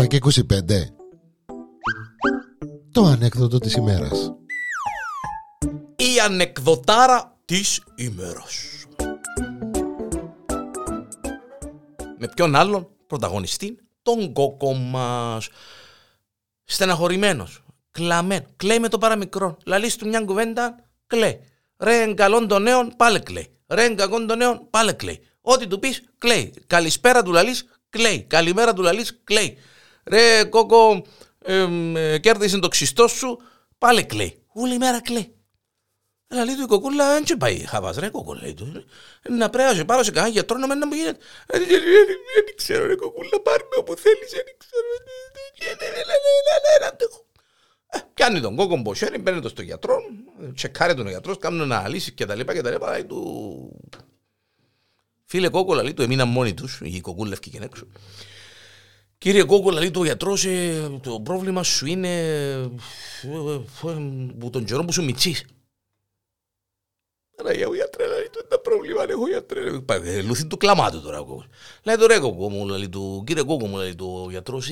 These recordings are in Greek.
7 και 25. Το ανέκδοτο της ημέρας. Η ανεκδοτάρα της ημέρας. Με ποιον άλλον πρωταγωνιστή? Τον κόκο μας. Στεναχωρημένος, κλαμμένο, κλαίει με το παραμικρό. Λαλείς του μια κουβέντα, κλαίει. Ρε εν καλόν των νέων, πάλι κλαίει. Ρε εν κακόν των νέων, πάλι κλαίει. Ό,τι του πεις, κλαίει. Καλησπέρα του λαλείς, κλαίει. Καλημέρα του λαλείς, κλαίει. Ρε κόκο, κέρδισε το ξιστό σου, πάλι κλαίει. Όλη μέρα κλαίει. Λαλεί του η κοκούλα, δεν σε πάει χαβάς ρε κόκο, λέει του. Να πρέπει να πάω σε κανένα γιατρό να μου γίνεται. Δεν ξέρω ρε κοκούλα, πάρ' με όπου θέλεις, δεν ξέρω. Πιάνει τον κόκκον ποσέρι, παίρνει τον στο γιατρό, τσεκάρει τον γιατρό, κάνουν αναλύσεις και τα λοιπά και τα λοιπά. Φίλε κόκκο, λαλεί του, εμείναν μόνοι τους, η κοκούλα και έξω. Κύριε κόκκο, λαλεί του ο γιατρός, το πρόβλημα σου είναι που τον καιρό που σου μητσείς. Άρα για ο γιατρέ, λαλεί του, τα πρόβλημα είναι ο γιατρέ. Λουθεί του κλαμάτου τώρα ο κόκκος. Λέει του ρε κόκκο μου, λαλεί του, κύριε κόκκο μου, λαλεί του ο γιατρός,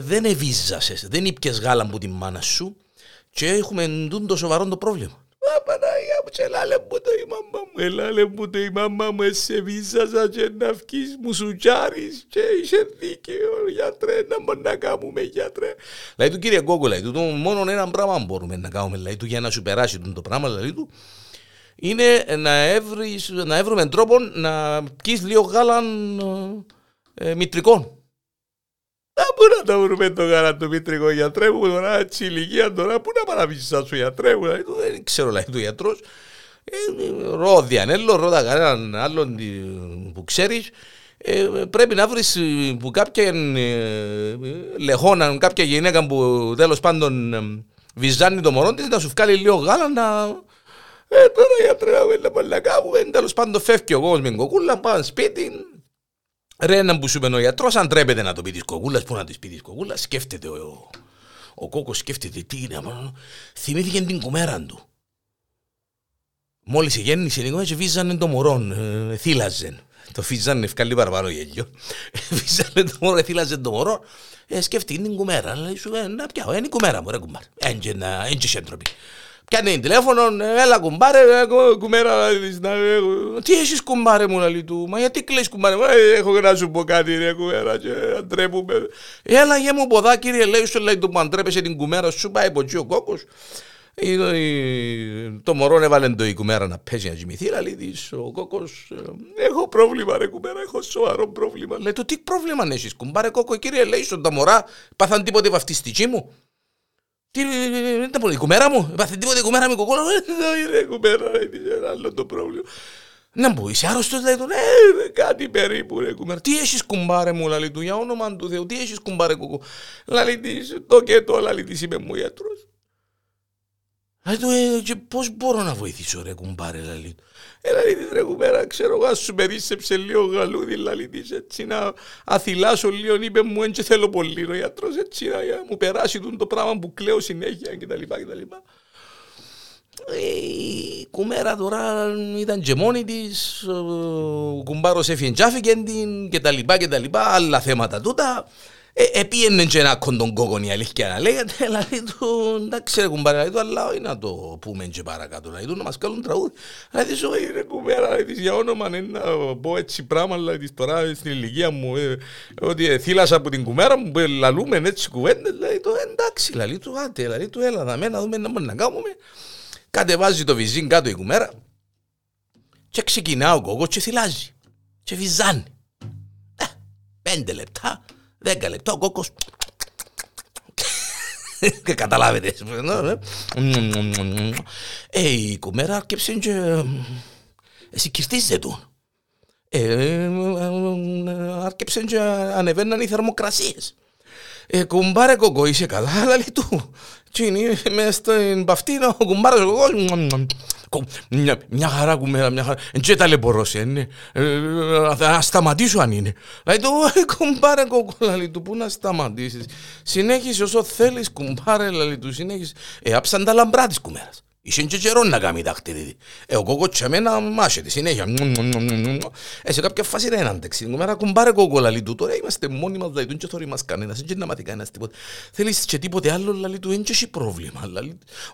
δεν εβίζασες, δεν ήπιες γάλα από τη μάνα σου και έχουμε εντούν το σοβαρό το πρόβλημα. Παναγιά μου, ελάλε μου το η μαμά μου, ελάλε μου το η μαμά μου, σε βίζασα και να αυκείς μου σουτζάρεις και είσαι δίκαιο γιατρέ, να μπορούμε να κάνουμε γιατρέ. Λάει του κύριε Κόκο, λάει του, μόνον έναν πράγμα μπορούμε να κάνουμε, λάει του, για να σου περάσει το πράγμα, λάει του, είναι να έβρουμε τρόπο να πεις λίγο γάλα μητρικών. Πού να τα βρούμε το γάλα του μητρικού γιατρέ μου, τώρα τσιλικία τώρα, πού να παραβήσεις σου γιατρέ μου, δεν ξέρω λάει του γιατρός. Ρώτα Διανέλο, ρώτα κανέναν άλλον που ξέρεις, πρέπει να βρεις που κάποια λεχόνα, κάποια γυναίκα που τέλος πάντων βυζάνει το μωρό της, να σου βγάλει λίγο γάλα να... Τώρα γιατρέ μου, έλα πολλά κάπου, τέλος πάντων φεύγει ο κόσμος με κοκούλα, πάνε σπίτι. Ρε έναν που σου είπε ο γιατρός, αν τρέπεται να το πει της κοκούλας, πού να της πει της κοκούλας, σκέφτεται ο κόκκος, σκέφτεται τι είναι, θυμήθηκε την κουμέραν του. Μόλις γέννησε η κομμάτια, βίζανε το μωρόν, θύλαζεν. Το φύζανε, ευκάλλει παραπάνω γέλιο. Βίζανε το μωρό, θύλαζεν το μωρό, σκέφτηκε την κουμέρα. Λέει σου, να πιάω, είναι η κουμέρα μου, ρε κουμπάρ, έντια έντροπη. Πιάνε τηλέφωνο, έλα κουμπάρε, κουμέρα, τι έχεις κουμπάρε μου, λαλεί του, μα γιατί κλαις κουμπάρε μου, έχω να σου πω κάτι ρε κουμέρα και αντρέπουμε. Έλα γε μου ποδά κύριε, λέει σου, λέει του που αντρέπεσαι την κουμέρα σου, πάει ποτσί ο κόκκος. Το μωρό έβαλε το η κουμέρα να παίζει να ζυμηθεί, λαλεί της ο κόκκος, έχω πρόβλημα ρε κουμέρα, έχω σοβαρό πρόβλημα. Λέει του, τι πρόβλημα έχεις κουμπάρε κόκκο κύριε, λέει σου, τα μωρά πάθαν τίποτε βαφτιστική μου. Τι είναι η κουμέρα μου, έπαθε τίποτα η κουμέρα μου, κοκόλα μου, είναι η κουμέρα, είναι άλλο το πρόβλημα. Να μου είσαι άρρωστος, λέει του, ναι, κάτι περίπου ρε κουμέρα. Τι έχεις κουμπάρε μου, λαλή του, για όνομα του Θεού, τι έχεις κουμπάρε κοκό. Λαλή της, το και το, λαλή της είμαι μου γιατρός. Λαλή του, και πώς μπορώ να βοηθήσω ρε κουμπάρε, λαλή του. Λαλή της ρε κουμέρα, ξέρω, ας σου περίσσεψε λίγο γαλούδι, λαλή της, έτσι να αθυλάσω λίγο, είπε μου, έτσι θέλω πολύ ο γιατρός, έτσι να μου περάσει το πράγμα που κλαίω συνέχεια κτλ. Η κουμέρα τώρα ήταν και μόνη της, ο κουμπάρος έφυγε την κτλ. Άλλα θέματα τούτα. Επίενε και ένα κοντονκόκον η αλήθεια να λέγεται, λαλή του, εντάξει ρε κουμπάρε, λαλή του, αλλά όχι να το πούμε και παρακάτω, λαλή του, να μας κάνουν τραγούδι. Λαλή της, όχι ρε κουμπέρα, λαλή της, για όνομα να πω έτσι πράγμα, λαλή της, τώρα στην ηλικία μου, ότι θύλασα από την κουμέρα μου, λαλούμε έτσι κουβέντες, λαλή του, εντάξει, λαλή του, άτε, λαλή του, έλα δαμε, να δούμε να μπορούμε να κάνουμε. Κατεβάζει το βυζίν κάτω η κουμέρα και ξεκινά ο κόκκος και θυλάζει και βυζάνει. 5 λεπτά. 10 λεπτά ο κόκκος. Και καταλάβετε. Η κουμέρα αρκεψε και συγκυρτίζεται του. Αρκεψε και ανεβαίναν οι θερμοκρασίες. Κουμπάρε κόκκο είσαι καλά, λαλή του. Τι είναι μες στην παυτίνα ο κουμπάρος ο κόκκος. Μια χαρά κουμέρα, μια χαρά. Και ταλαιπωρούσε, ναι. Να σταματήσω αν είναι. Λέει του, κουμπάρε κόκκο, λαλή του, πού να σταματήσεις. Συνέχισε όσο θέλεις κουμπάρε, λαλή του, συνέχισε. Άψαν τα λαμπρά της κουμέρας. Είσαι και καιρό να κάνει δάχτυλη. Ο κόκκος και εμένα μάχεται συνέχεια. Σε κάποια φάση δεν άντεξε. Μέρα κουμπάρε κόκκο λαλί του. Τώρα είμαστε μόνοι μας, λαλί του, και θωρεί μας κανένας. Είναι και να μάθει κανένας τίποτα. Θέλεις και τίποτε άλλο λαλί του, δεν έχει πρόβλημα.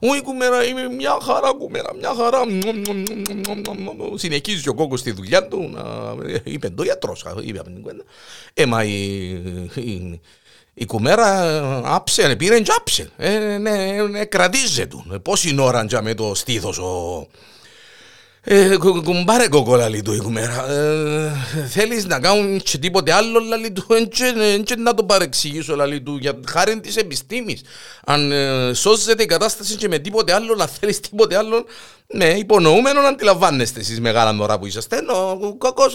Όχι κουμέρα, είμαι μια χαρά κουμέρα, μια χαρά. Συνεχίζει ο κόκκος στη δουλειά του. Είπε το γιατρός. Έμα η κουμέρα άψε, πήρε και άψε, κρατήσε του. Πόση ώρα και με το στήθος ο... Κουμπάρε κόκο λαλί του η κουμέρα. Θέλεις να κάνουν και τίποτε άλλο λαλί του, και να το παρεξηγήσω λαλί του, για χάρη της επιστήμης. Αν σώζεται η κατάσταση και με τίποτε άλλο, να θέλεις τίποτε άλλο, ναι, υπονοούμενο να αντιλαμβάνεστε εσείς μεγάλα μωρά που είσαστε. Κακός,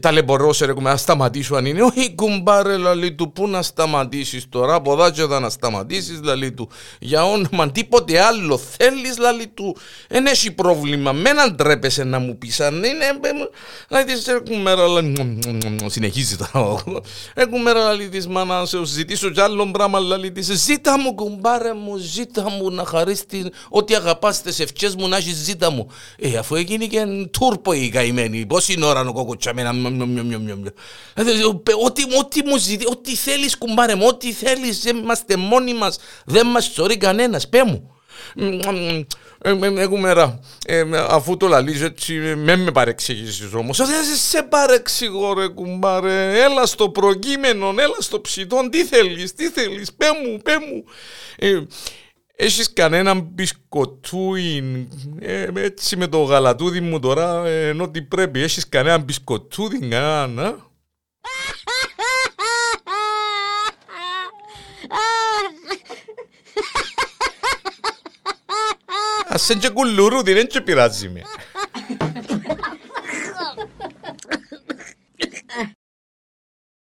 ταλαιπωρώ σε ρε κουμέρα, να σταματήσω αν είναι. Όχι κουμπάρε λαλί του, πού να σταματήσεις τώρα, ποδάτσια να σταματήσεις λαλί του. Για όνομα, τίποτε άλλο θέλεις λαλί του. Εν έχει πρόβλημα, με να ντρέπεσαι να μου πεις αν είναι. Συνεχίζει τώρα. Κουμέρα λαλί της μάνα, σε ζητήσω κι άλλο πράγμα λαλί της. Ζήτα μου κουμπάρε μου, ζήτα μου να χαρίστη. Ό,τι αγαπάς τις ευχές μου να έχεις ζήτα μου. Αφού έγινε και τούρπο η καημένη. Πόση ώρα ο κοκοτσαμένα. Ό,τι μου ζητεί, ό,τι θέλεις κουμπάρε μου, ό,τι θέλεις. Είμαστε μόνοι μας, δεν μας σωρεί κανένας, πέ μου. Αφού το λαλείς έτσι, με παρεξηγήσεις όμως. Σε παρεξηγώ ρε κουμπάρε, έλα στο προκείμενο, έλα στο ψητόν. Τι θέλεις, τι θέλεις, πέ μου, πέ μου. Έχεις κανέναν μπισκοτούιν, έτσι με το γαλατούδι μου τώρα, ενώ τι πρέπει, έχεις κανέναν μπισκοτούδι, κανένα. Ας είναι και κουλουρούδι, δεν και πειράζει με.